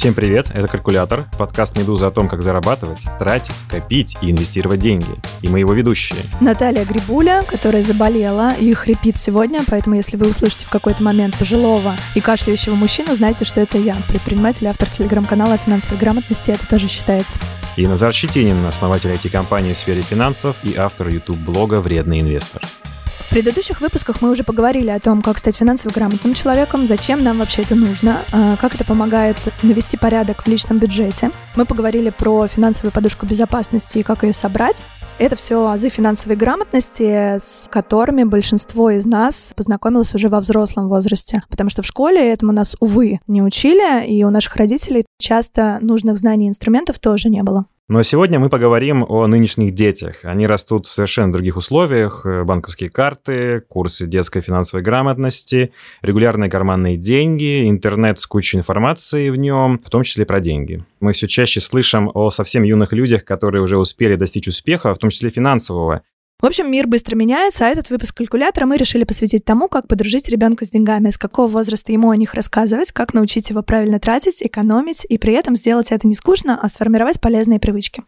Всем привет, это «Калькулятор», подкаст «Медуза» о том, как зарабатывать, тратить, копить и инвестировать деньги. И мы его ведущие. Наталья Грибуля, которая заболела и хрипит сегодня, поэтому если вы услышите в какой-то момент пожилого и кашляющего мужчину, знайте, что это я, предприниматель, автор телеграм-канала о финансовой грамотности, это тоже считается. И Назар Щетинин, основатель IT-компании в сфере финансов и автор YouTube-блога «Вредный инвестор». В предыдущих выпусках мы уже поговорили о том, как стать финансово грамотным человеком, зачем нам вообще это нужно, как это помогает навести порядок в личном бюджете. Мы поговорили про финансовую подушку безопасности и как ее собрать. Это все азы финансовой грамотности, с которыми большинство из нас познакомилось уже во взрослом возрасте, потому что в школе этому нас, увы, не учили, и у наших родителей часто нужных знаний и инструментов тоже не было. Но сегодня мы поговорим о нынешних детях. Они растут в совершенно других условиях. Банковские карты, курсы детской финансовой грамотности, регулярные карманные деньги, интернет с кучей информации в нем, в том числе про деньги. Мы все чаще слышим о совсем юных людях, которые уже успели достичь успеха, в том числе финансового. В общем, мир быстро меняется, а этот выпуск «Калькулятора» мы решили посвятить тому, как подружить ребенка с деньгами, с какого возраста ему о них рассказывать, как научить его правильно тратить, экономить и при этом сделать это не скучно, а сформировать полезные привычки.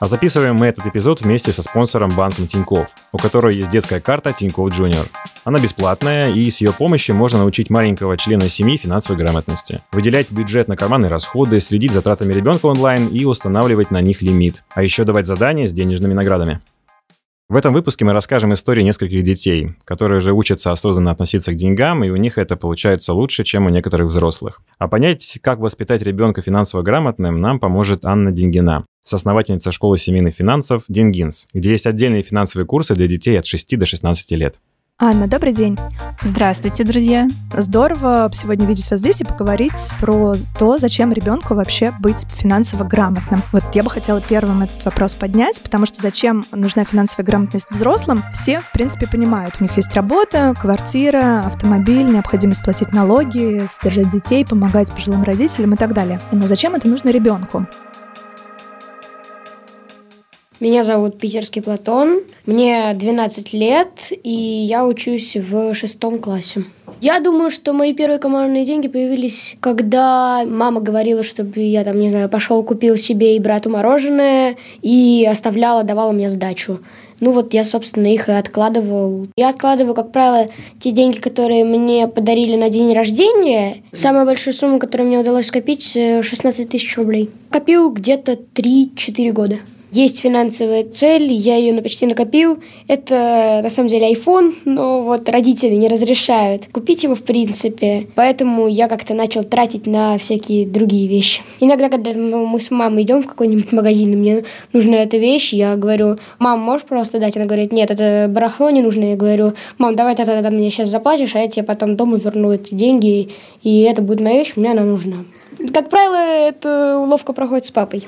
А записываем мы этот эпизод вместе со спонсором банком Тинькофф, у которого есть детская карта Тинькофф Джуниор. Она бесплатная, и с ее помощью можно научить маленького члена семьи финансовой грамотности, выделять бюджет на карманные расходы, следить за тратами ребенка онлайн и устанавливать на них лимит, а еще давать задания с денежными наградами. В этом выпуске мы расскажем истории нескольких детей, которые уже учатся осознанно относиться к деньгам, и у них это получается лучше, чем у некоторых взрослых. А понять, как воспитать ребенка финансово грамотным, нам поможет Анна Деньгина, соосновательница школы семейных финансов «Денгинс», где есть отдельные финансовые курсы для детей от 6 до 16 лет. Анна, добрый день. Здравствуйте, друзья. Здорово сегодня видеть вас здесь и поговорить про то, зачем ребенку вообще быть финансово грамотным. Вот я бы хотела первым этот вопрос поднять, потому что зачем нужна финансовая грамотность взрослым, все, в принципе, понимают. У них есть работа, квартира, автомобиль, необходимость платить налоги, содержать детей, помогать пожилым родителям и так далее. Но зачем это нужно ребенку? Меня зовут Питерский Платон, мне 12 лет, и я учусь в 6 классе. Я думаю, что мои первые карманные деньги появились, когда мама говорила, чтобы я там, не знаю, пошел, купил себе и брату мороженое, и оставляла, давала мне сдачу. Ну вот я, собственно, их и откладывал. Я откладываю, как правило, те деньги, которые мне подарили на день рождения. Самая большая сумма, которую мне удалось скопить, 16 тысяч рублей. Копил где-то 3-4 года. Есть финансовая цель, я ее почти накопил. Это, на самом деле, iPhone, но вот родители не разрешают купить его, в принципе. Поэтому я как-то начал тратить на всякие другие вещи. Иногда, когда мы с мамой идем в какой-нибудь магазин, и мне нужна эта вещь, я говорю: мам, можешь просто дать? Она говорит: нет, это барахло не нужно. Я говорю: мам, давай ты мне сейчас заплатишь, а я тебе потом дома верну эти деньги, и это будет моя вещь, мне она нужна. Как правило, эта уловка проходит с папой.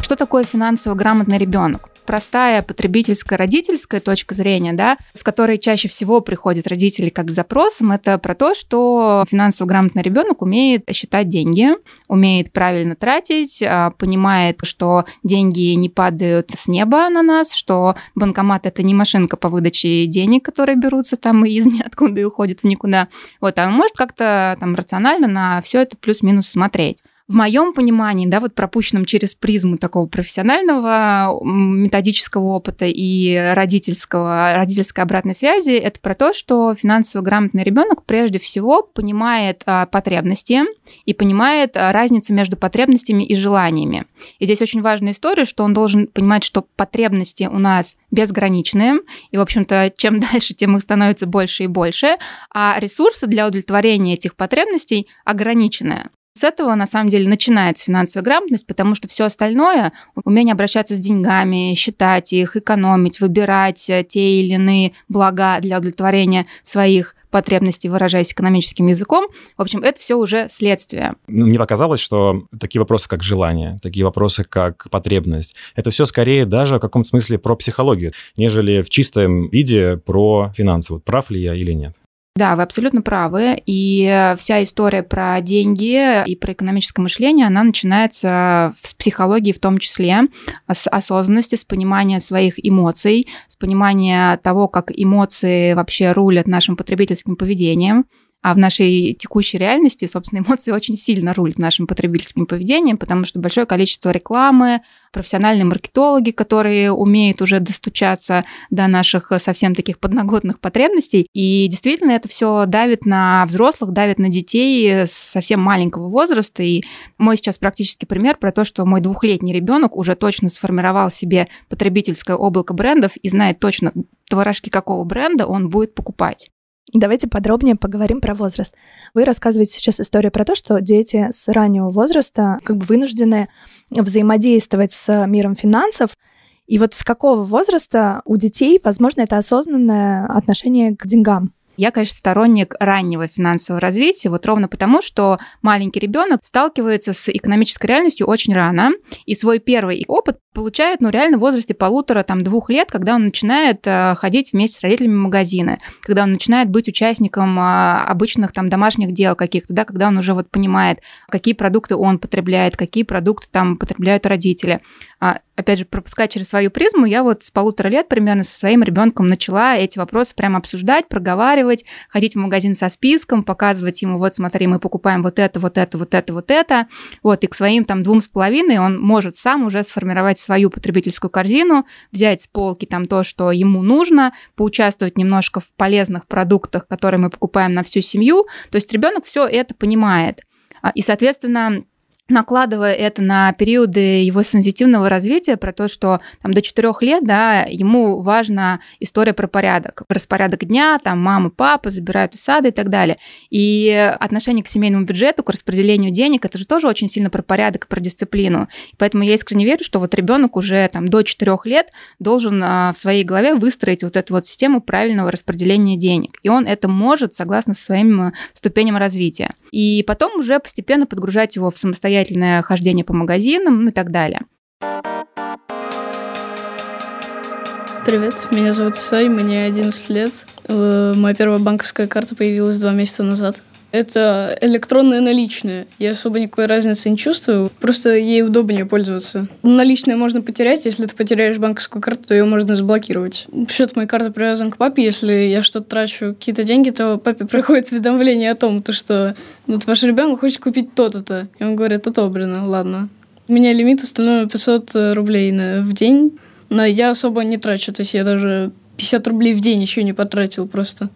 Что такое финансово грамотный ребенок? Простая потребительская, родительская точка зрения, да, с которой чаще всего приходят родители как с запросом, это про то, что финансово грамотный ребенок умеет считать деньги, умеет правильно тратить, понимает, что деньги не падают с неба на нас, что банкомат — это не машинка по выдаче денег, которые берутся там из ниоткуда и уходят в никуда. Вот, а он может как-то там рационально на все это плюс-минус смотреть. В моем понимании, да, вот пропущенном через призму такого профессионального методического опыта и родительской обратной связи, это про то, что финансово грамотный ребенок прежде всего понимает потребности и понимает разницу между потребностями и желаниями. И здесь очень важная история, что он должен понимать, что потребности у нас безграничные, и, в общем-то, чем дальше, тем их становится больше и больше, а ресурсы для удовлетворения этих потребностей ограничены. С этого, на самом деле, начинается финансовая грамотность, потому что все остальное, умение обращаться с деньгами, считать их, экономить, выбирать те или иные блага для удовлетворения своих потребностей, выражаясь экономическим языком, в общем, это все уже следствие. Мне показалось, что такие вопросы, как желание, такие вопросы, как потребность, это все скорее даже в каком-то смысле про психологию, нежели в чистом виде про финансы. Вот прав ли я или нет? Да, вы абсолютно правы, и вся история про деньги и про экономическое мышление, она начинается с психологии в том числе, с осознанности, с понимания своих эмоций, с понимания того, как эмоции вообще рулят нашим потребительским поведением. А в нашей текущей реальности, собственно, эмоции очень сильно рулят нашим потребительским поведением, потому что большое количество рекламы, профессиональные маркетологи, которые умеют уже достучаться до наших совсем таких подноготных потребностей. И действительно это все давит на взрослых, давит на детей с совсем маленького возраста. И мой сейчас практический пример про то, что мой 2-летний ребенок уже точно сформировал себе потребительское облако брендов и знает точно, творожки какого бренда он будет покупать. Давайте подробнее поговорим про возраст. Вы рассказываете сейчас историю про то, что дети с раннего возраста как бы вынуждены взаимодействовать с миром финансов. И вот с какого возраста у детей, возможно, это осознанное отношение к деньгам? Я, конечно, сторонник раннего финансового развития, вот ровно потому, что маленький ребенок сталкивается с экономической реальностью очень рано, и свой первый опыт получает, реально в возрасте 1,5-2 лет, когда он начинает ходить вместе с родителями в магазины, когда он начинает быть участником обычных домашних дел каких-то, да, когда он уже понимает, какие продукты он потребляет, какие продукты потребляют родители. Опять же, пропускать через свою призму, я с 1,5 лет примерно со своим ребенком начала эти вопросы прямо обсуждать, проговаривать, ходить в магазин со списком, показывать ему, вот смотри, мы покупаем вот это, вот это, вот это, вот это. Вот, и к своим 2,5 он может сам уже сформировать свою потребительскую корзину, взять с полки то, что ему нужно, поучаствовать немножко в полезных продуктах, которые мы покупаем на всю семью. То есть ребенок все это понимает. И, соответственно, накладывая это на периоды его сенситивного развития, про то, что до 4 лет, да, ему важна история про порядок. Распорядок дня, мама, папа забирают из сада и так далее. И отношение к семейному бюджету, к распределению денег, это же тоже очень сильно про порядок, про дисциплину. Поэтому я искренне верю, что ребенок уже до 4 лет должен в своей голове выстроить эту систему правильного распределения денег. И он это может согласно своим ступеням развития. И потом уже постепенно подгружать его в самостоятельность, хождение по магазинам и так далее. Привет, меня зовут Исай, мне 11 лет. Моя первая банковская карта появилась 2 месяца назад. Это электронная наличная. Я особо никакой разницы не чувствую, просто ей удобнее пользоваться. Наличные можно потерять, если ты потеряешь банковскую карту, то ее можно заблокировать. Счет моей карты привязан к папе, если я что-то трачу, какие-то деньги, то папе приходит уведомление о том, что ваш ребенок хочет купить то-то-то. И он говорит, отобрано, ладно. У меня лимит установлен 500 рублей в день, но я особо не трачу, то есть я даже 50 рублей в день еще не потратил просто.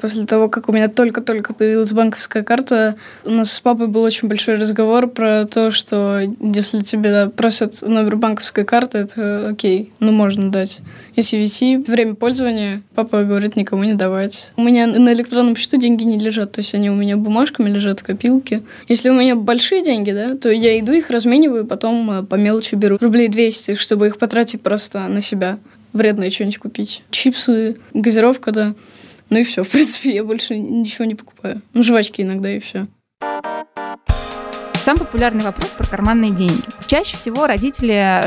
После того, как у меня только-только появилась банковская карта, у нас с папой был очень большой разговор про то, что если тебя просят номер банковской карты, это окей, можно дать. Если вести время пользования, папа говорит никому не давать. У меня на электронном счету деньги не лежат, то есть они у меня бумажками лежат в копилке. Если у меня большие деньги, да, то я иду их размениваю, потом по мелочи беру рублей 200, чтобы их потратить просто на себя. Вредное что-нибудь купить. Чипсы, газировка, да. И все, в принципе, я больше ничего не покупаю. Жвачки иногда, и все. Самый популярный вопрос про карманные деньги. Чаще всего родители,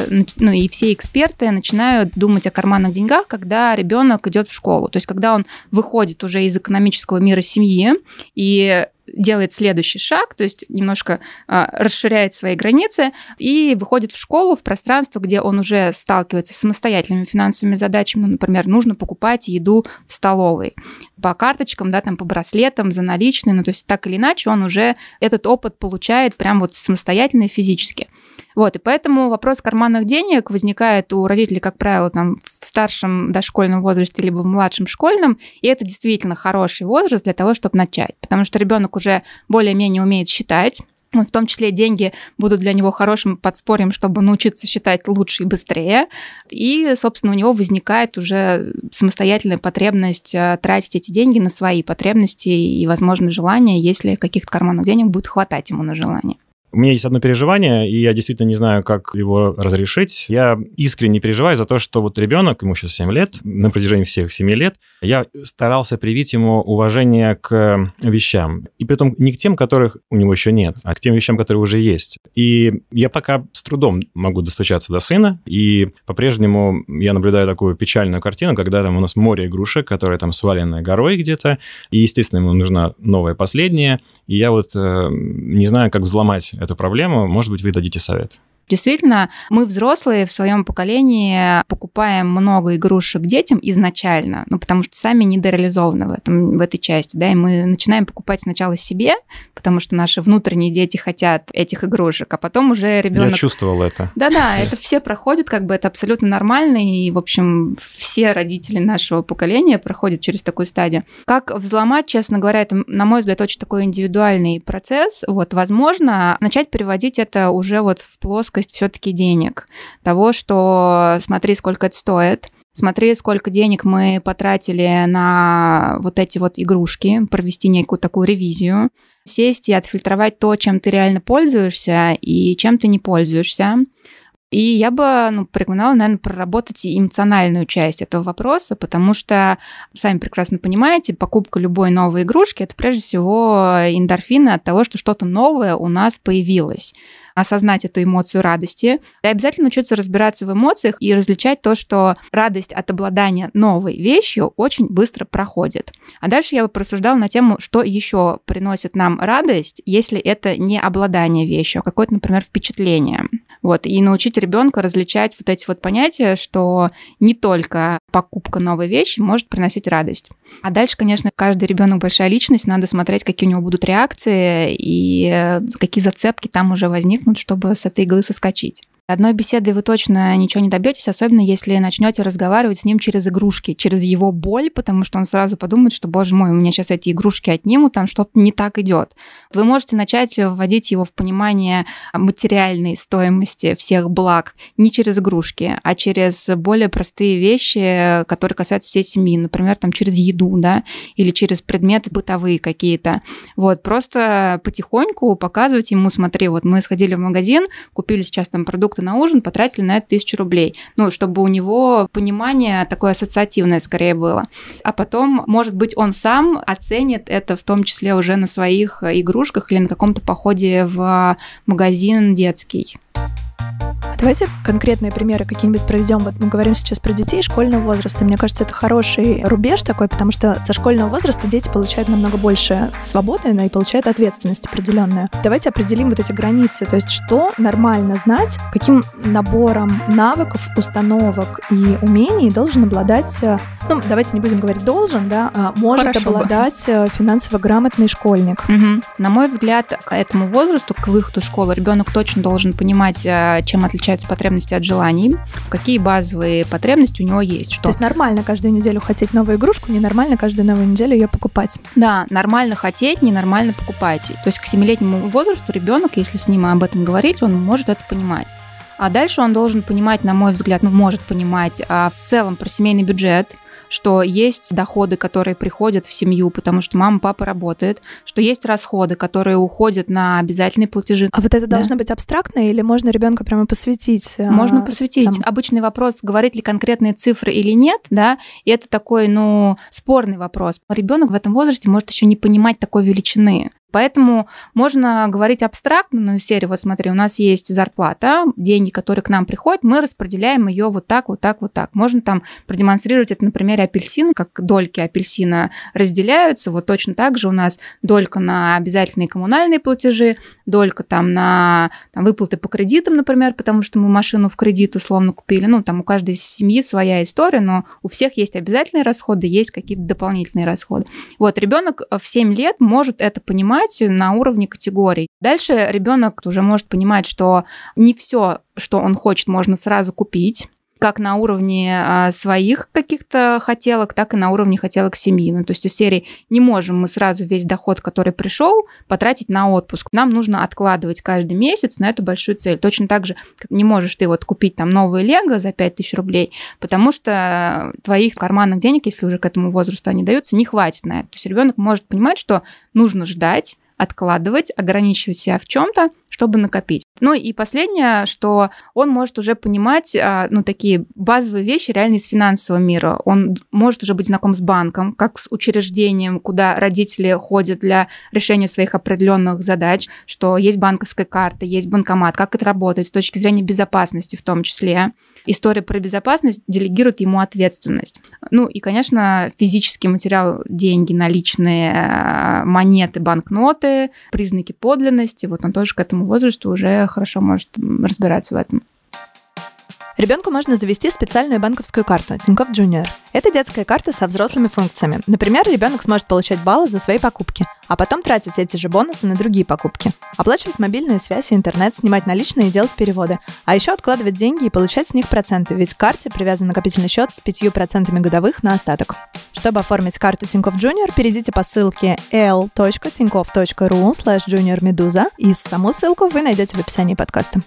и все эксперты начинают думать о карманных деньгах, когда ребенок идет в школу. То есть, когда он выходит уже из экономического мира семьи и делает следующий шаг, то есть немножко расширяет свои границы и выходит в школу, в пространство, где он уже сталкивается с самостоятельными финансовыми задачами. Например, нужно покупать еду в столовой. По карточкам, да, по браслетам, за наличные. То есть так или иначе он уже этот опыт получает прям самостоятельно и физически. И поэтому вопрос карманных денег возникает у родителей, как правило, в старшем дошкольном возрасте либо в младшем школьном, и это действительно хороший возраст для того, чтобы начать, потому что ребенок уже более-менее умеет считать, в том числе деньги будут для него хорошим подспорьем, чтобы научиться считать лучше и быстрее, и, собственно, у него возникает уже самостоятельная потребность тратить эти деньги на свои потребности и, возможно, желания, если каких-то карманных денег будет хватать ему на желание. У меня есть одно переживание, и я действительно не знаю, как его разрешить. Я искренне переживаю за то, что ребенок, ему сейчас 7 лет, на протяжении всех 7 лет, я старался привить ему уважение к вещам. И при том не к тем, которых у него еще нет, а к тем вещам, которые уже есть. И я пока с трудом могу достучаться до сына, и по-прежнему я наблюдаю такую печальную картину, когда у нас море игрушек, которые свалены горой где-то, и, естественно, ему нужна новая, последняя. И я не знаю, как взломать эту проблему, может быть, вы дадите совет. Действительно, мы, взрослые, в своем поколении покупаем много игрушек детям изначально, ну, потому что сами недореализованы в этой части, да, и мы начинаем покупать сначала себе, потому что наши внутренние дети хотят этих игрушек, а потом уже ребенок... Я чувствовал это. Да-да, это все проходят, как бы это абсолютно нормально, и, в общем, все родители нашего поколения проходят через такую стадию. Как взломать, честно говоря, это, на мой взгляд, очень такой индивидуальный процесс, вот, возможно, начать переводить это уже вот в плоскость все-таки денег, того, что смотри, сколько это стоит, смотри, сколько денег мы потратили на вот эти вот игрушки, провести некую такую ревизию, сесть и отфильтровать то, чем ты реально пользуешься и чем ты не пользуешься. И я бы порекомендовала, наверное, проработать эмоциональную часть этого вопроса, потому что, сами прекрасно понимаете, покупка любой новой игрушки – это прежде всего эндорфины от того, что что-то новое у нас появилось. Осознать эту эмоцию радости. И обязательно учиться разбираться в эмоциях и различать то, что радость от обладания новой вещью очень быстро проходит. А дальше я бы просуждала на тему, что еще приносит нам радость, если это не обладание вещью, а какое-то, например, впечатление. Вот. И научить ребенка различать вот эти вот понятия, что не только покупка новой вещи может приносить радость. А дальше, конечно, каждый ребенок большая личность, надо смотреть, какие у него будут реакции и какие зацепки там уже возникнут, чтобы с этой иглы соскочить. Одной беседой вы точно ничего не добьетесь, особенно если начнете разговаривать с ним через игрушки, через его боль, потому что он сразу подумает, что, боже мой, у меня сейчас эти игрушки отнимут, там что-то не так идет. Вы можете начать вводить его в понимание материальной стоимости всех благ не через игрушки, а через более простые вещи, которые касаются всей семьи, например, там через еду, да, или через предметы бытовые какие-то. Вот, просто потихоньку показывать ему, смотри, вот мы сходили в магазин, купили сейчас там продукты на ужин, потратили на это 1000 рублей. Ну, чтобы у него понимание такое ассоциативное скорее было. А потом, может быть, он сам оценит это в том числе уже на своих игрушках или на каком-то походе в магазин детский. Давайте конкретные примеры какие-нибудь проведем. Вот мы говорим сейчас про детей школьного возраста. Мне кажется, это хороший рубеж такой, потому что со школьного возраста дети получают намного больше свободы, но и получают ответственность определенную. Давайте определим вот эти границы. То есть что нормально знать, каким набором навыков, установок и умений должен обладать... Ну, давайте не будем говорить «должен», да, а может обладать финансово грамотный школьник. Угу. На мой взгляд, к этому возрасту, к выходу школы, ребенок точно должен понимать, чем отличаются потребности от желаний, какие базовые потребности у него есть. Что... То есть нормально каждую неделю хотеть новую игрушку, ненормально каждую новую неделю ее покупать. Да, нормально хотеть, ненормально покупать. То есть к 7-летнему возрасту ребенок, если с ним об этом говорить, он может это понимать. А дальше он должен понимать, на мой взгляд, может понимать в целом про семейный бюджет, что есть доходы, которые приходят в семью, потому что мама, папа работает, что есть расходы, которые уходят на обязательные платежи. А вот это должно быть абстрактно или можно ребенка прямо посвятить? Можно посвятить. Там... Обычный вопрос, говорить ли конкретные цифры или нет, да, и это такой, спорный вопрос. Ребенок в этом возрасте может еще не понимать такой величины. Поэтому можно говорить абстрактно, но серии, вот смотри, у нас есть зарплата, деньги, которые к нам приходят, мы распределяем ее вот так, вот так, вот так. Можно там продемонстрировать это на примере апельсина, как дольки апельсина разделяются. Вот точно так же у нас долька на обязательные коммунальные платежи, долька там на выплаты по кредитам, например, потому что мы машину в кредит условно купили. Там у каждой семьи своя история, но у всех есть обязательные расходы, есть какие-то дополнительные расходы. Вот, ребенок в 7 лет может это понимать на уровне категорий. Дальше ребенок уже может понимать, что не все, что он хочет, можно сразу купить, как на уровне своих каких-то хотелок, так и на уровне хотелок семьи. То есть из серии не можем мы сразу весь доход, который пришел, потратить на отпуск. Нам нужно откладывать каждый месяц на эту большую цель. Точно так же, как не можешь ты купить там новые лего за 5000 рублей, потому что твоих карманных денег, если уже к этому возрасту они даются, не хватит на это. То есть ребенок может понимать, что нужно ждать, откладывать, ограничивать себя в чем-то, чтобы накопить. И последнее, что он может уже понимать, такие базовые вещи реально из финансового мира. Он может уже быть знаком с банком, как с учреждением, куда родители ходят для решения своих определенных задач, что есть банковская карта, есть банкомат, как это работает с точки зрения безопасности в том числе. История про безопасность делегирует ему ответственность. И, конечно, физический материал, деньги, наличные, монеты, банкноты, признаки подлинности, вот он тоже к этому этому возрасту уже хорошо может разбираться в этом. Ребенку можно завести специальную банковскую карту «Тинькофф Джуниор». Это детская карта со взрослыми функциями. Например, ребенок сможет получать баллы за свои покупки, а потом тратить эти же бонусы на другие покупки. Оплачивать мобильную связь и интернет, снимать наличные и делать переводы. А еще откладывать деньги и получать с них проценты, ведь к карте привязан накопительный счет с 5% годовых на остаток. Чтобы оформить карту Тинькофф Джуниор, перейдите по ссылке l.tinkoff.ru/juniormeduza, и саму ссылку вы найдете в описании подкаста.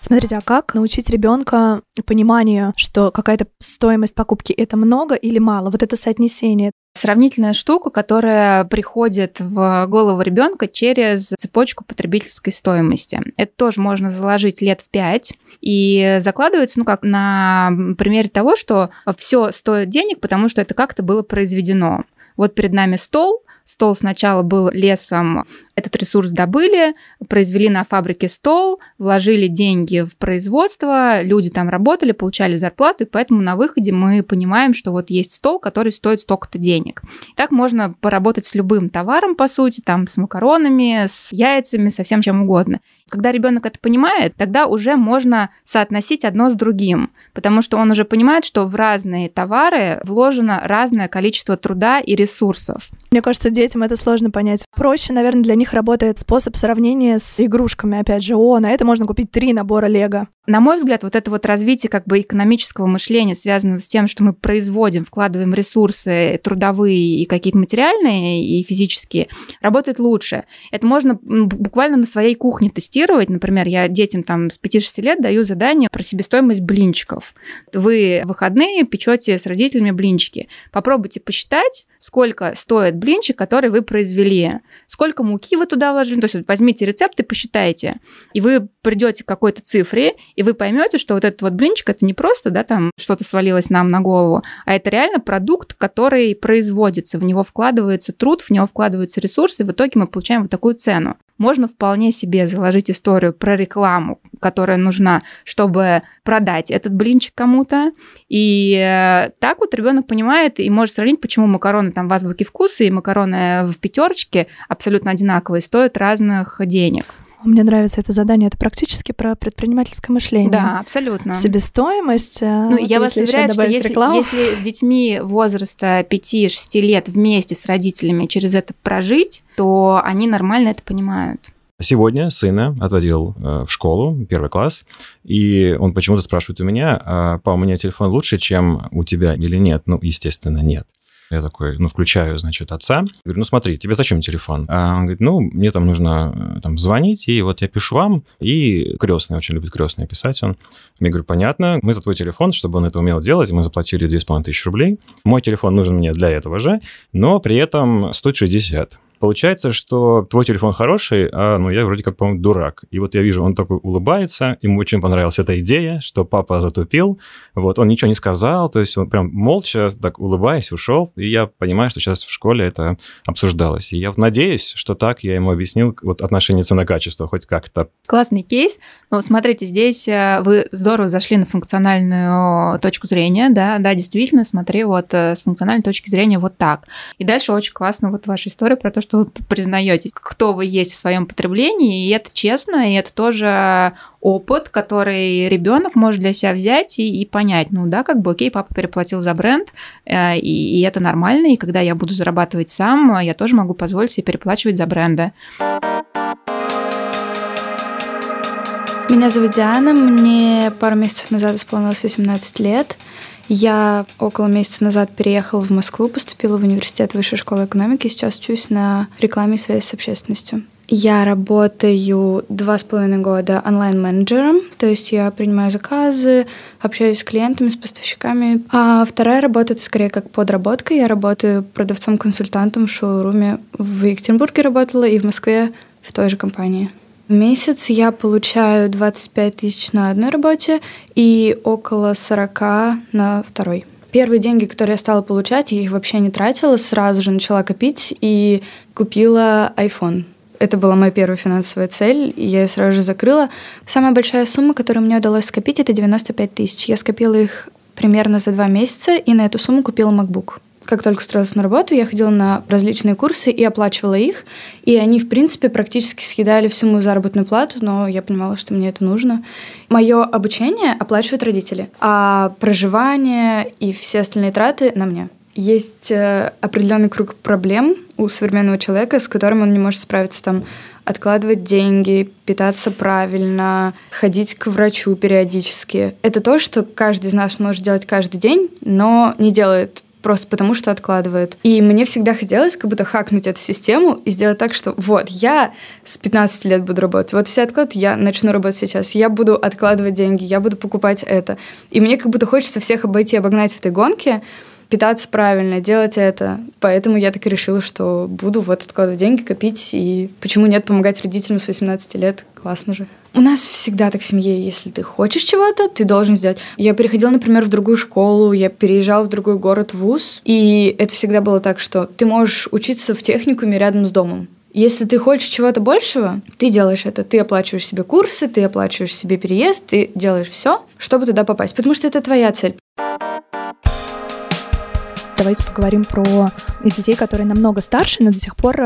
Смотрите, а как научить ребенка пониманию, что какая-то стоимость покупки – это много или мало? Вот это соотнесение. Сравнительная штука, которая приходит в голову ребенка через цепочку потребительской стоимости. Это тоже можно заложить лет в 5 и закладывается, как на примере того, что все стоит денег, потому что это как-то было произведено. Вот перед нами стол. Стол сначала был лесом. Этот ресурс добыли, произвели на фабрике стол, вложили деньги в производство, люди там работали, получали зарплату, и поэтому на выходе мы понимаем, что вот есть стол, который стоит столько-то денег. Так можно поработать с любым товаром, по сути, там с макаронами, с яйцами, со всем чем угодно. Когда ребенок это понимает, тогда уже можно соотносить одно с другим, потому что он уже понимает, что в разные товары вложено разное количество труда и ресурсов. Мне кажется, детям это сложно понять. Проще, наверное, для них работает способ сравнения с игрушками. Опять же, на это можно купить 3 набора лего. На мой взгляд, вот это вот развитие как бы экономического мышления, связанного с тем, что мы производим, вкладываем ресурсы трудовые и какие-то материальные, и физические, работает лучше. Это можно буквально на своей кухне тестировать. Например, я детям там с 5-6 лет даю задание про себестоимость блинчиков. Вы в выходные печете с родителями блинчики. Попробуйте посчитать, сколько стоит блинчик, который вы произвели, сколько муки вы туда вложили. То есть вот возьмите рецепт и посчитайте. И вы придете к какой-то цифре, и вы поймете, что вот этот вот блинчик, это не просто, там что-то свалилось нам на голову, а это реально продукт, который производится, в него вкладывается труд, в него вкладываются ресурсы, и в итоге мы получаем вот такую цену. Можно вполне себе заложить историю про рекламу, которая нужна, чтобы продать этот блинчик кому-то. И так вот ребенок понимает и может сравнить, почему макароны там в азбуке вкуса и макароны в пятерочке абсолютно одинаковые, стоят разных денег. Мне нравится это задание. Это практически про предпринимательское мышление. Да, абсолютно. Себестоимость. Я вас уверяю, что если с детьми возраста 5-6 лет вместе с родителями через это прожить, то они нормально это понимают. Сегодня сына отводил в школу, первый класс, и он почему-то спрашивает у меня: «Па, у меня телефон лучше, чем у тебя или нет?» Естественно, нет. Я такой, включаю, отца. Говорю, смотри, тебе зачем телефон? А он говорит, мне там нужно звонить, и вот я пишу вам. И крестный, очень любит крестные писать он. Я говорю, понятно, мы за твой телефон, чтобы он это умел делать, мы заплатили 2500 рублей. Мой телефон нужен мне для этого же, но при этом стоит 60. Получается, что твой телефон хороший, а я вроде как, по-моему, дурак. И вот я вижу, он такой улыбается, ему очень понравилась эта идея, что папа затупил. Он ничего не сказал, то есть он прям молча, так улыбаясь, ушел. И я понимаю, что сейчас в школе это обсуждалось. И я надеюсь, что так я ему объяснил отношение цена-качество хоть как-то. Классный кейс. Смотрите, здесь вы здорово зашли на функциональную точку зрения. Да, действительно, смотри, с функциональной точки зрения так. И дальше очень классно ваша история про то, что вы признаете, кто вы есть в своем потреблении, и это честно, и это тоже опыт, который ребенок может для себя взять и понять, окей, папа переплатил за бренд, и это нормально, и когда я буду зарабатывать сам, я тоже могу позволить себе переплачивать за бренды. Меня зовут Диана, мне пару месяцев назад исполнилось 18 лет. Я около месяца назад переехала в Москву, поступила в университет Высшей школы экономики и сейчас учусь на рекламе и связи с общественностью. Я работаю 2,5 года онлайн-менеджером, то есть я принимаю заказы, общаюсь с клиентами, с поставщиками. А вторая работа – это скорее как подработка. Я работаю продавцом-консультантом в шоуруме. В Екатеринбурге работала и в Москве в той же компании. В месяц я получаю 25 тысяч на одной работе и около 40 на второй. Первые деньги, которые я стала получать, я их вообще не тратила, сразу же начала копить и купила iPhone. Это была моя первая финансовая цель, и я ее сразу же закрыла. Самая большая сумма, которую мне удалось скопить, это 95 тысяч. Я скопила их примерно за 2 месяца и на эту сумму купила MacBook. как только устроилась на работу, я ходила на различные курсы и оплачивала их. И они, в принципе, практически съедали всю мою заработную плату, но я понимала, что мне это нужно. Мое обучение оплачивают родители, а проживание и все остальные траты на мне. Есть определенный круг проблем у современного человека, с которым он не может справиться, там, откладывать деньги, питаться правильно, ходить к врачу периодически. Это то, что каждый из нас может делать каждый день, но не делает просто потому, что откладывает. И мне всегда хотелось как будто хакнуть эту систему и сделать так, что вот, я с 15 лет буду работать, вот все отклады, я начну работать сейчас, я буду откладывать деньги, я буду покупать это. И мне как будто хочется всех обойти, обогнать в этой гонке, питаться правильно, делать это. Поэтому я так и решила, что буду вот откладывать деньги, копить, и почему нет, помогать родителям с 18 лет. Классно же. У нас всегда так в семье. Если ты хочешь чего-то, ты должен сделать. Я переходила, например, в другую школу, я переезжала в другой город, в вуз, и это всегда было так, что ты можешь учиться в техникуме рядом с домом. Если ты хочешь чего-то большего, ты делаешь это. Ты оплачиваешь себе курсы, ты оплачиваешь себе переезд, ты делаешь все, чтобы туда попасть, потому что это твоя цель. Давайте поговорим про детей, которые намного старше, но до сих пор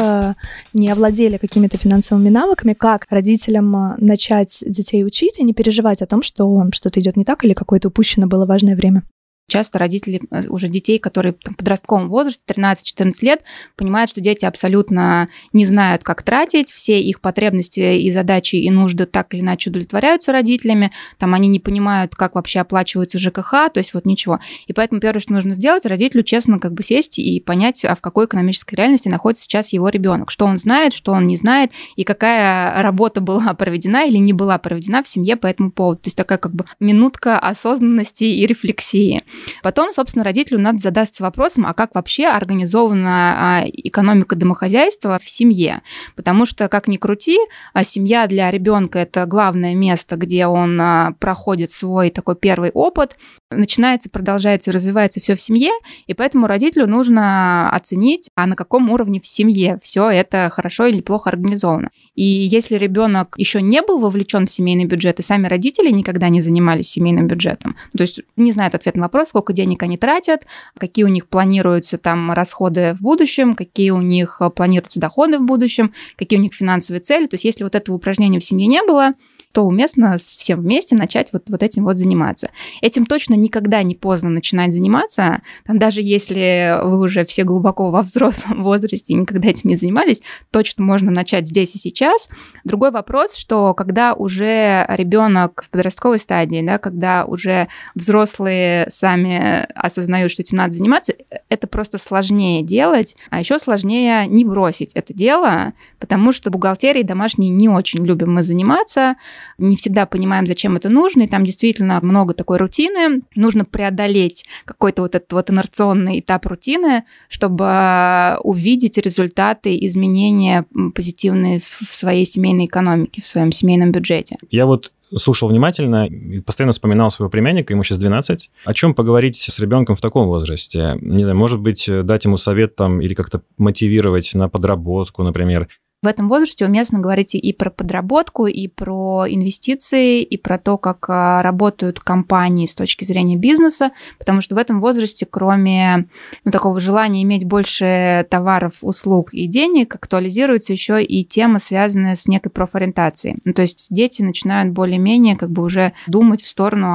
не овладели какими-то финансовыми навыками. Как родителям начать детей учить и не переживать о том, что что-то идет не так или какое-то упущено было важное время? Часто родители уже детей, которые в подростковом возрасте, 13-14 лет, понимают, что дети абсолютно не знают, как тратить, все их потребности и задачи и нужды так или иначе удовлетворяются родителями, там они не понимают, как вообще оплачивается ЖКХ, то есть вот ничего. И поэтому первое, что нужно сделать, родителю честно как бы сесть и понять, а в какой экономической реальности находится сейчас его ребенок, что он знает, что он не знает, и какая работа была проведена или не была проведена в семье по этому поводу. То есть такая как бы минутка осознанности и рефлексии. Потом, собственно, родителю надо задаться вопросом, а как вообще организована экономика домохозяйства в семье? Потому что, как ни крути, семья для ребенка – это главное место, где он проходит свой такой первый опыт. Начинается, продолжается, развивается все в семье, и поэтому родителю нужно оценить, а на каком уровне в семье все это хорошо или плохо организовано. И если ребенок еще не был вовлечен в семейный бюджет, и сами родители никогда не занимались семейным бюджетом, то есть не знают ответ на вопрос, сколько денег они тратят, какие у них планируются там расходы в будущем, какие у них планируются доходы в будущем, какие у них финансовые цели. То есть если вот этого упражнения в семье не было, то уместно всем вместе начать вот этим вот заниматься. Этим точно никогда не поздно начинать заниматься. Там, даже если вы уже все глубоко во взрослом возрасте и никогда этим не занимались, точно можно начать здесь и сейчас. Другой вопрос, что когда уже ребенок в подростковой стадии, да, когда уже взрослые сами осознают, что этим надо заниматься, это просто сложнее делать, а еще сложнее не бросить это дело, потому что бухгалтерией домашней не очень любим мы заниматься, не всегда понимаем, зачем это нужно, и там действительно много такой рутины. Нужно преодолеть какой-то вот этот вот инерционный этап рутины, чтобы увидеть результаты, изменения позитивные в своей семейной экономике, в своем семейном бюджете. Я вот слушал внимательно и постоянно вспоминал своего племянника, ему сейчас 12. О чем поговорить с ребенком в таком возрасте? Не знаю, может быть, дать ему совет там или как-то мотивировать на подработку, например. В этом возрасте уместно говорить и про подработку, и про инвестиции, и про то, как работают компании с точки зрения бизнеса, потому что в этом возрасте, кроме такого желания иметь больше товаров, услуг и денег, актуализируется еще и тема, связанная с некой профориентацией. То есть дети начинают более-менее как бы уже думать в сторону,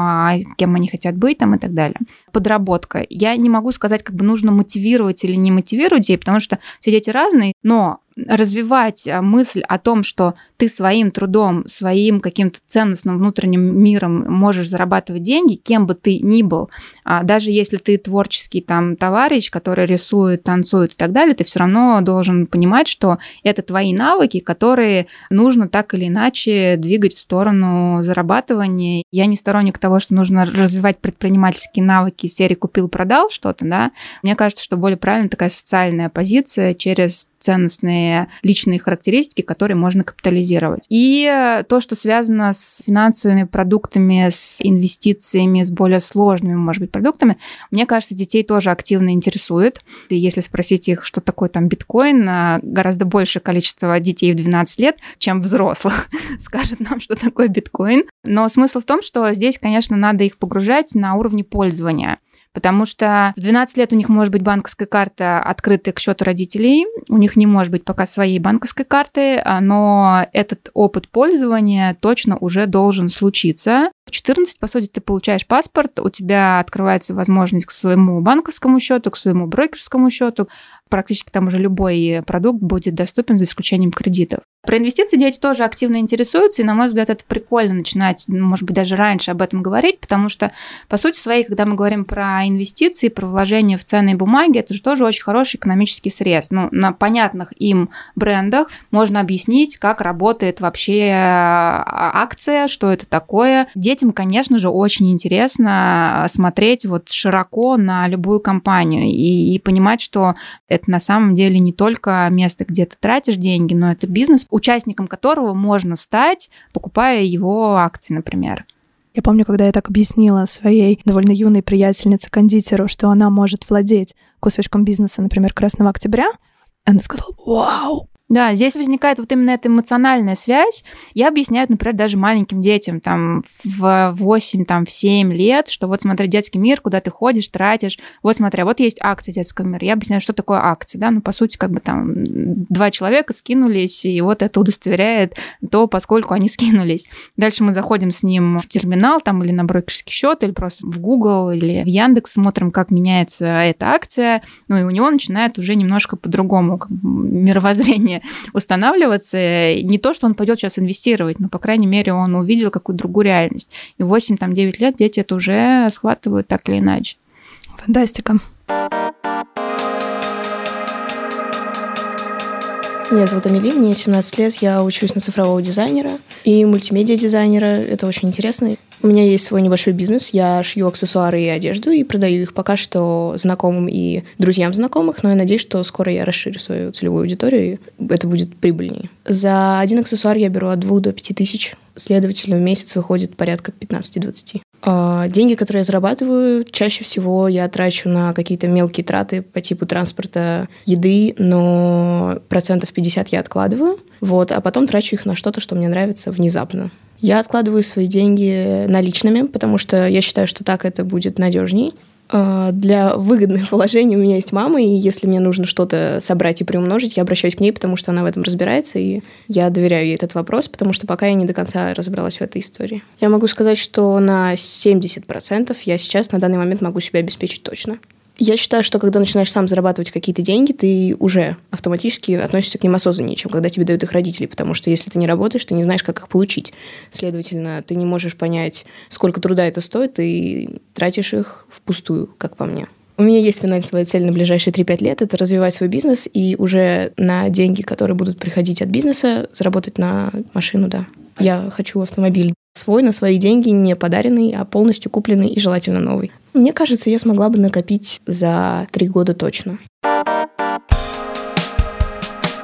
кем они хотят быть там, и так далее. Подработка. Я не могу сказать, как бы нужно мотивировать или не мотивировать ей, потому что все дети разные, но развивать мысль о том, что ты своим трудом, своим каким-то ценностным внутренним миром можешь зарабатывать деньги, кем бы ты ни был. Даже если ты творческий там товарищ, который рисует, танцует и так далее, ты все равно должен понимать, что это твои навыки, которые нужно так или иначе двигать в сторону зарабатывания. Я не сторонник того, что нужно развивать предпринимательские навыки из серии «купил-продал» что-то, да. Мне кажется, что более правильно такая социальная позиция через ценностные личные характеристики, которые можно капитализировать. И то, что связано с финансовыми продуктами, с инвестициями, с более сложными, может быть, продуктами, мне кажется, детей тоже активно интересует. И если спросить их, что такое там биткоин, гораздо большее количество детей в 12 лет, чем взрослых, скажет нам, что такое биткоин. Но смысл в том, что здесь, конечно, надо их погружать на уровне пользования. Потому что в 12 лет у них может быть банковская карта, открытая к счету родителей. У них не может быть пока своей банковской карты, но этот опыт пользования точно уже должен случиться. В 14, по сути, ты получаешь паспорт, у тебя открывается возможность к своему банковскому счету, к своему брокерскому счету. Практически там уже любой продукт будет доступен за исключением кредитов. Про инвестиции дети тоже активно интересуются, и, на мой взгляд, это прикольно начинать, может быть, даже раньше об этом говорить, потому что, по сути своей, когда мы говорим про инвестиции, про вложения в ценные бумаги, это же тоже очень хороший экономический срез. Ну, на понятных им брендах можно объяснить, как работает вообще акция, что это такое. Детям, конечно же, очень интересно смотреть вот широко на любую компанию и понимать, что это на самом деле не только место, где ты тратишь деньги, но это бизнес, участником которого можно стать, покупая его акции, например. Я помню, когда я так объяснила своей довольно юной приятельнице-кондитеру, что она может владеть кусочком бизнеса, например, «Красного октября», она сказала «Вау!». Да, здесь возникает вот именно эта эмоциональная связь. Я объясняю, например, даже маленьким детям там, в 8, там, в 7 лет, что вот смотри, детский мир, куда ты ходишь, тратишь. Вот смотри, вот есть акция детского мира. Я объясняю, что такое акция. Да? Ну, по сути, как бы там два человека скинулись, и вот это удостоверяет то, поскольку они скинулись. Дальше мы заходим с ним в терминал там, или на брокерский счет, или просто в Google, или в Яндекс, смотрим, как меняется эта акция. Ну, и у него начинает уже немножко по-другому мировоззрение устанавливаться. Не то, что он пойдет сейчас инвестировать, но, по крайней мере, он увидел какую-то другую реальность. И в 8-9 лет дети это уже схватывают так или иначе. Фантастика. Меня зовут Амели, мне 17 лет, я учусь на цифрового дизайнера и мультимедиа-дизайнера. Это очень интересно. У меня есть свой небольшой бизнес, я шью аксессуары и одежду и продаю их пока что знакомым и друзьям знакомых, но я надеюсь, что скоро я расширю свою целевую аудиторию, и это будет прибыльнее. За один аксессуар я беру от 2 до 5 тысяч, следовательно, в месяц выходит порядка 15-20. Деньги, которые я зарабатываю, чаще всего я трачу на какие-то мелкие траты по типу транспорта, еды, но 50% я откладываю, вот, а потом трачу их на что-то, что мне нравится внезапно. Я откладываю свои деньги наличными, потому что я считаю, что так это будет надежней. Для выгодных вложений у меня есть мама, и если мне нужно что-то собрать и приумножить, я обращаюсь к ней, потому что она в этом разбирается, и я доверяю ей этот вопрос, потому что пока я не до конца разобралась в этой истории. Я могу сказать, что на 70% я сейчас на данный момент могу себя обеспечить точно. Я считаю, что когда начинаешь сам зарабатывать какие-то деньги, ты уже автоматически относишься к ним осознаннее, чем когда тебе дают их родители, потому что если ты не работаешь, ты не знаешь, как их получить. Следовательно, ты не можешь понять, сколько труда это стоит, и тратишь их впустую, как по мне. У меня есть финансовая цель на ближайшие 3-5 лет – это развивать свой бизнес и уже на деньги, которые будут приходить от бизнеса, заработать на машину, да. Я хочу автомобиль свой, на свои деньги, не подаренный, а полностью купленный и желательно новый. Мне кажется, я смогла бы накопить за 3 года точно.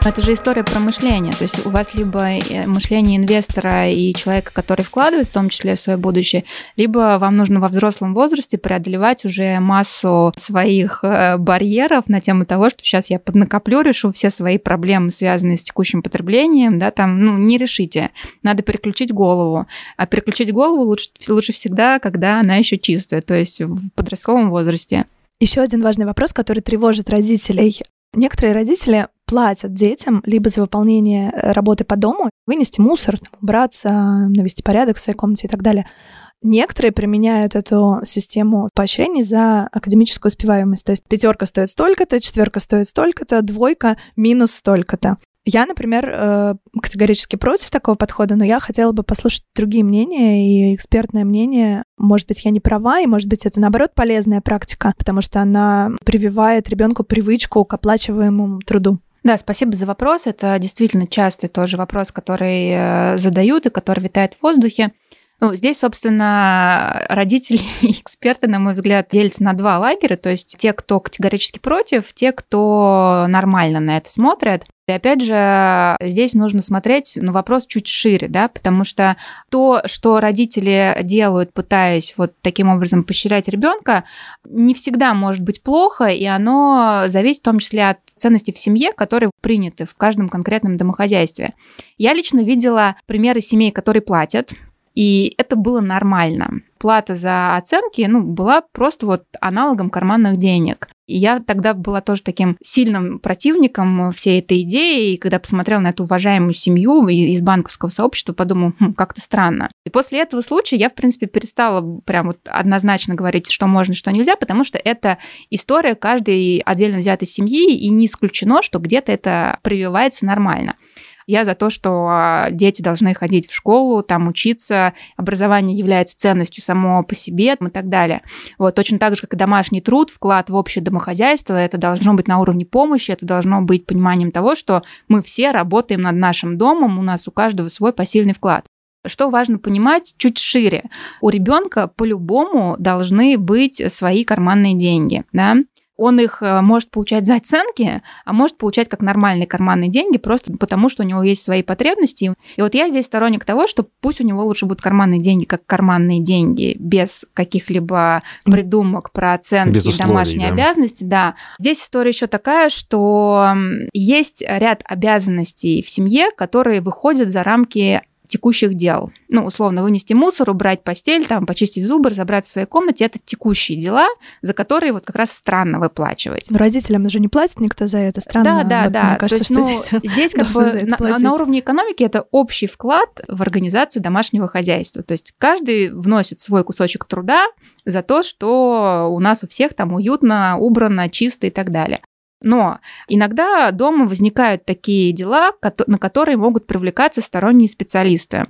Это же история про мышление. То есть у вас либо мышление инвестора и человека, который вкладывает, в том числе, свое будущее, либо вам нужно во взрослом возрасте преодолевать уже массу своих барьеров на тему того, что сейчас я поднакоплю, решу все свои проблемы, связанные с текущим потреблением, да, там, ну, не решите. Надо переключить голову. А переключить голову лучше всегда, когда она еще чистая, то есть в подростковом возрасте. Еще один важный вопрос, который тревожит родителей. Некоторые родители платят детям либо за выполнение работы по дому, вынести мусор, убраться, навести порядок в своей комнате и так далее. Некоторые применяют эту систему поощрений за академическую успеваемость. То есть 5 стоит столько-то, 4 стоит столько-то, 2 минус столько-то. Я, например, категорически против такого подхода, но я хотела бы послушать другие мнения и экспертное мнение. Может быть, я не права, и, может быть, это, наоборот, полезная практика, потому что она прививает ребенку привычку к оплачиваемому труду. Да, спасибо за вопрос. Это действительно частый тоже вопрос, который задают и который витает в воздухе. Ну, здесь, собственно, родители и эксперты, на мой взгляд, делятся на 2 лагеря, то есть те, кто категорически против, те, кто нормально на это смотрят. И опять же, здесь нужно смотреть на вопрос чуть шире, да, потому что то, что родители делают, пытаясь вот таким образом поощрять ребенка, не всегда может быть плохо, и оно зависит в том числе от ценностей в семье, которые приняты в каждом конкретном домохозяйстве. Я лично видела примеры семей, которые платят, И это было нормально. Плата за оценки, была просто аналогом карманных денег. И я тогда была тоже таким сильным противником всей этой идеи, и когда посмотрела на эту уважаемую семью из банковского сообщества, подумала, как-то странно. И после этого случая я, в принципе, перестала прям однозначно говорить, что можно, что нельзя, потому что это история каждой отдельно взятой семьи, и не исключено, что где-то это прививается нормально. Я за то, что дети должны ходить в школу, там учиться, образование является ценностью само по себе и так далее. Точно так же, как и домашний труд, вклад в общее домохозяйство, это должно быть на уровне помощи, это должно быть пониманием того, что мы все работаем над нашим домом, у нас у каждого свой посильный вклад. Что важно понимать чуть шире, у ребенка по-любому должны быть свои карманные деньги, да? Он их может получать за оценки, а может получать как нормальные карманные деньги, просто потому что у него есть свои потребности. И я здесь сторонник того, что пусть у него лучше будут карманные деньги, как карманные деньги, без каких-либо придумок про оценки и домашние обязанности. Да. Здесь история еще такая, что есть ряд обязанностей в семье, которые выходят за рамки текущих дел. Условно, вынести мусор, убрать постель, почистить зубы, разобраться в своей комнате. Это текущие дела, за которые как раз странно выплачивать. Но родителям же не платит никто за это. Странно. Да. Мне кажется, то есть, что здесь как бы на уровне экономики это общий вклад в организацию домашнего хозяйства. То есть каждый вносит свой кусочек труда за то, что у нас у всех уютно, убрано, чисто и так далее. Но иногда дома возникают такие дела, на которые могут привлекаться сторонние специалисты.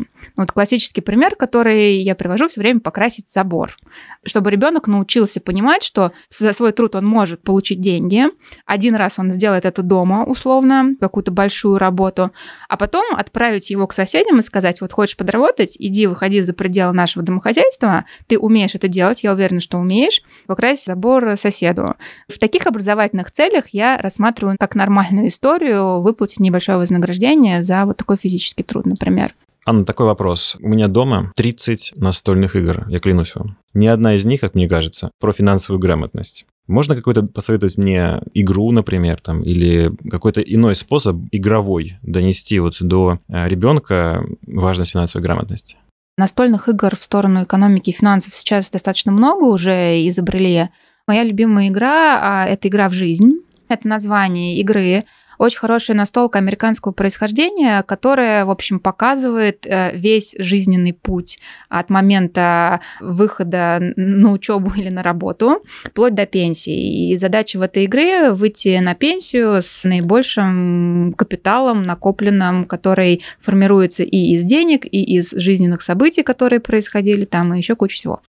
Классический пример, который я привожу все время, покрасить забор. Чтобы ребенок научился понимать, что за свой труд он может получить деньги. Один раз он сделает это дома, условно, какую-то большую работу. А потом отправить его к соседям и сказать, хочешь подработать, иди, выходи за пределы нашего домохозяйства, ты умеешь это делать, я уверена, что умеешь, покрасить забор соседу. В таких образовательных целях я рассматриваю как нормальную историю выплатить небольшое вознаграждение за такой физический труд, например. Анна, такой вопрос. У меня дома 30 настольных игр, я клянусь вам. Ни одна из них, как мне кажется, про финансовую грамотность. Можно какой-то посоветовать мне игру, например, или какой-то иной способ игровой донести до ребенка важность финансовой грамотности? Настольных игр в сторону экономики и финансов сейчас достаточно много уже изобрели. Моя любимая игра – это «Игра в жизнь». Это название игры. Очень хорошая настолка американского происхождения, которая, в общем, показывает весь жизненный путь от момента выхода на учебу или на работу, вплоть до пенсии. И задача в этой игре – выйти на пенсию с наибольшим капиталом накопленным, который формируется и из денег, и из жизненных событий, которые происходили и еще куча всего.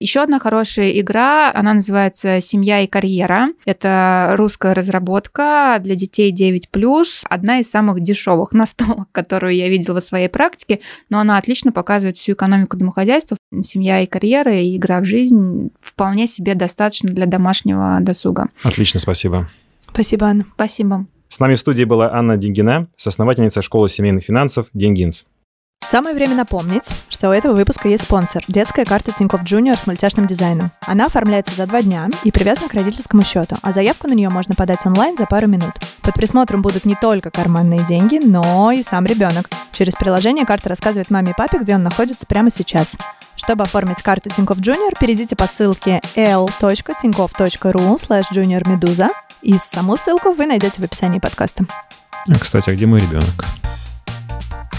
Еще одна хорошая игра, она называется «Семья и карьера». Это русская разработка для детей 9+, одна из самых дешевых настолок, которую я видела в своей практике, но она отлично показывает всю экономику домохозяйства. «Семья и карьера» и «Игра в жизнь» вполне себе достаточно для домашнего досуга. Отлично, спасибо. Спасибо, Анна. Спасибо. С нами в студии была Анна Деньгина, соосновательница школы семейных финансов «Деньгинс». Самое время напомнить, что у этого выпуска есть спонсор – детская карта Тинькофф Джуниор с мультяшным дизайном. Она оформляется за 2 дня и привязана к родительскому счету, а заявку на нее можно подать онлайн за пару минут. Под присмотром будут не только карманные деньги, но и сам ребенок. Через приложение карта рассказывает маме и папе, где он находится прямо сейчас. Чтобы оформить карту Тинькофф Джуниор, перейдите по ссылке l.tinkoff.ru/juniormeduza, и саму ссылку вы найдете в описании подкаста. Кстати, а где мой ребенок?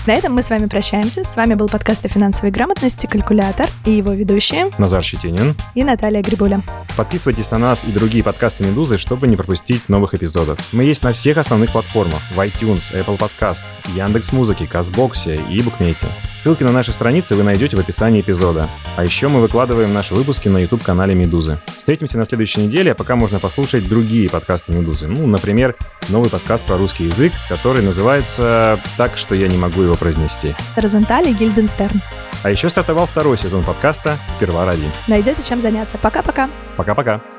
На этом мы с вами прощаемся. С вами был подкаст о финансовой грамотности «Калькулятор» и его ведущие Назар Щетинин и Наталья Грибуля. Подписывайтесь на нас и другие подкасты «Медузы», чтобы не пропустить новых эпизодов. Мы есть на всех основных платформах: в iTunes, Apple Podcasts, Яндекс.Музыке, Castbox и Букмейте. Ссылки на наши страницы вы найдете в описании эпизода. А еще мы выкладываем наши выпуски на YouTube-канале «Медузы». Встретимся на следующей неделе, а пока можно послушать другие подкасты «Медузы». Например, новый подкаст про русский язык, который называется «Так, что я не могу его произнести». Розенталь и Гильденстерн. А еще стартовал 2-й сезон подкаста «Сперва ради». Найдете чем заняться. Пока-пока. Пока-пока.